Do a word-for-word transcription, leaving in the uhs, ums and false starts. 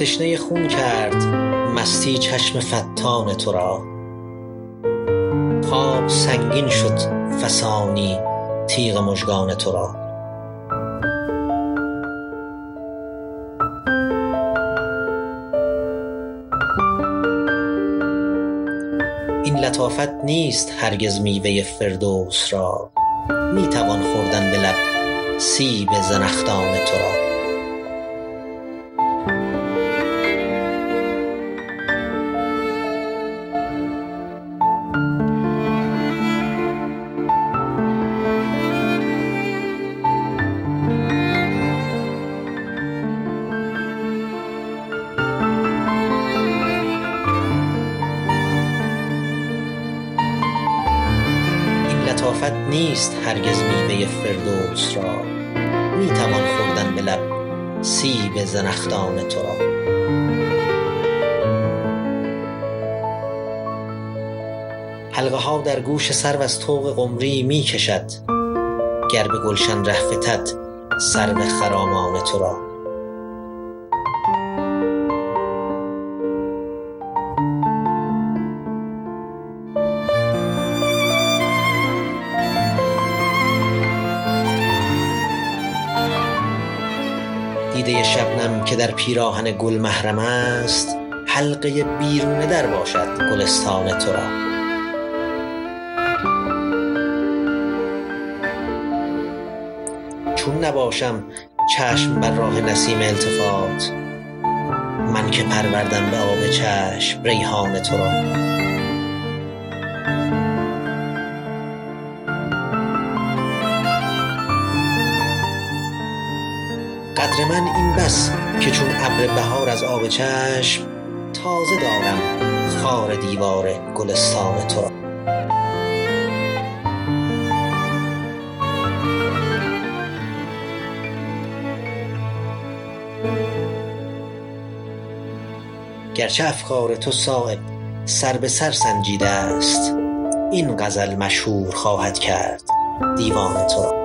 تشنه خون کرد مستی چشم فتان تو را. خواب سنگین شد فسانی تیغ مژگان تو را. این لطافت نیست هرگز میوه فردوس را، میتوان خوردن به لب سیب زنخدان تو را. لطافت نیست هرگز میوه فردوس را، میتوان خوردن به لب سیب زنخدان تو را. حلقه ها در گوش سرو از طوق قمری میکشد، گر به گلشن ره فتد سرو خرامان تو را. دیده شبنم که در پیراهن گل محرم است، حلقه بیرون در باشد گلستان تو را. چون نباشم چشم بر راه نسیم التفات، من که پروردم به آب چشم ریحان تو را. قدر من این بس که چون ابر بهار از آب چشم، تازه دارم خار دیوار گلستان تو را. گرچه افکار تو صایب سر به سر سنجیده است، این غزل مشهور خواهد کرد دیوان تو را.